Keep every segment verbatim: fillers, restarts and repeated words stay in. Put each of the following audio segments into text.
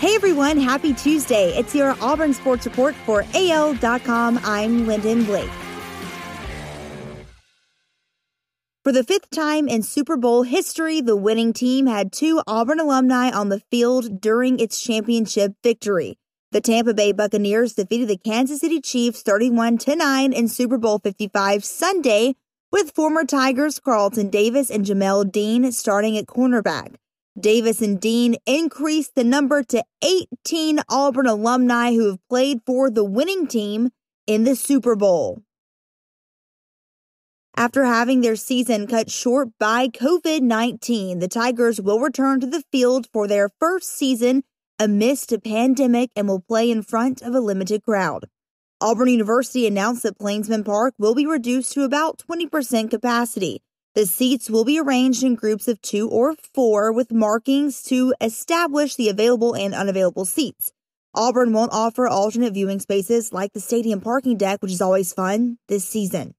Hey everyone, happy Tuesday. It's your Auburn Sports Report for A L dot com. I'm Lyndon Blake. For the fifth time in Super Bowl history, the winning team had two Auburn alumni on the field during its championship victory. The Tampa Bay Buccaneers defeated the Kansas City Chiefs thirty-one to nine in Super Bowl fifty-five Sunday, with former Tigers Carlton Davis and Jamel Dean starting at cornerback. Davis and Dean increased the number to eighteen Auburn alumni who have played for the winning team in the Super Bowl. After having their season cut short by covid nineteen, the Tigers will return to the field for their first season amidst a pandemic and will play in front of a limited crowd. Auburn University announced that Plainsman Park will be reduced to about twenty percent capacity. The seats will be arranged in groups of two or four with markings to establish the available and unavailable seats. Auburn won't offer alternate viewing spaces like the stadium parking deck, which is always fun, this season.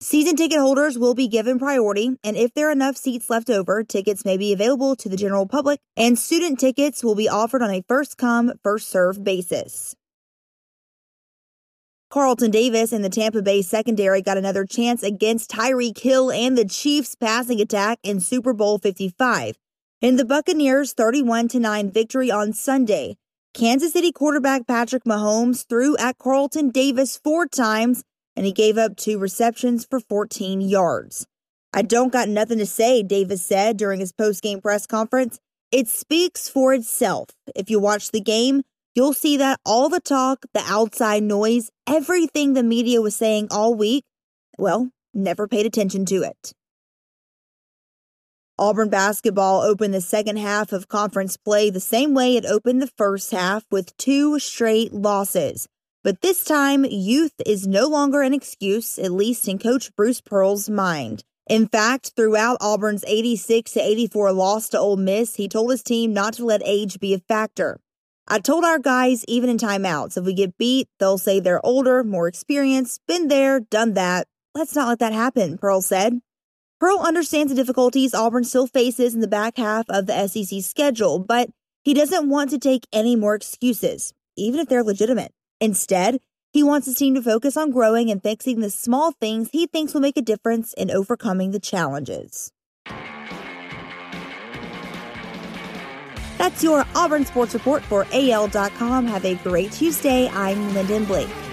Season ticket holders will be given priority, and if there are enough seats left over, tickets may be available to the general public, and student tickets will be offered on a first-come, first-served basis. Carlton Davis and the Tampa Bay secondary got another chance against Tyreek Hill and the Chiefs' passing attack in Super Bowl fifty-five in the Buccaneers' thirty-one to nine victory on Sunday. Kansas City quarterback Patrick Mahomes threw at Carlton Davis four times, and he gave up two receptions for fourteen yards. "I don't got nothing to say," Davis said during his post-game press conference. "It speaks for itself. If you watch the game, you'll see that all the talk, the outside noise, everything the media was saying all week, well, never paid attention to it." Auburn basketball opened the second half of conference play the same way it opened the first half, with two straight losses. But this time, youth is no longer an excuse, at least in Coach Bruce Pearl's mind. In fact, throughout Auburn's eighty-six to eighty-four loss to Ole Miss, he told his team not to let age be a factor. "I told our guys, even in timeouts, if we get beat, they'll say they're older, more experienced, been there, done that. Let's not let that happen," Pearl said. Pearl understands the difficulties Auburn still faces in the back half of the S E C schedule, but he doesn't want to take any more excuses, even if they're legitimate. Instead, he wants his team to focus on growing and fixing the small things he thinks will make a difference in overcoming the challenges. That's your Auburn Sports Report for A L dot com. Have a great Tuesday. I'm Lyndon Blake.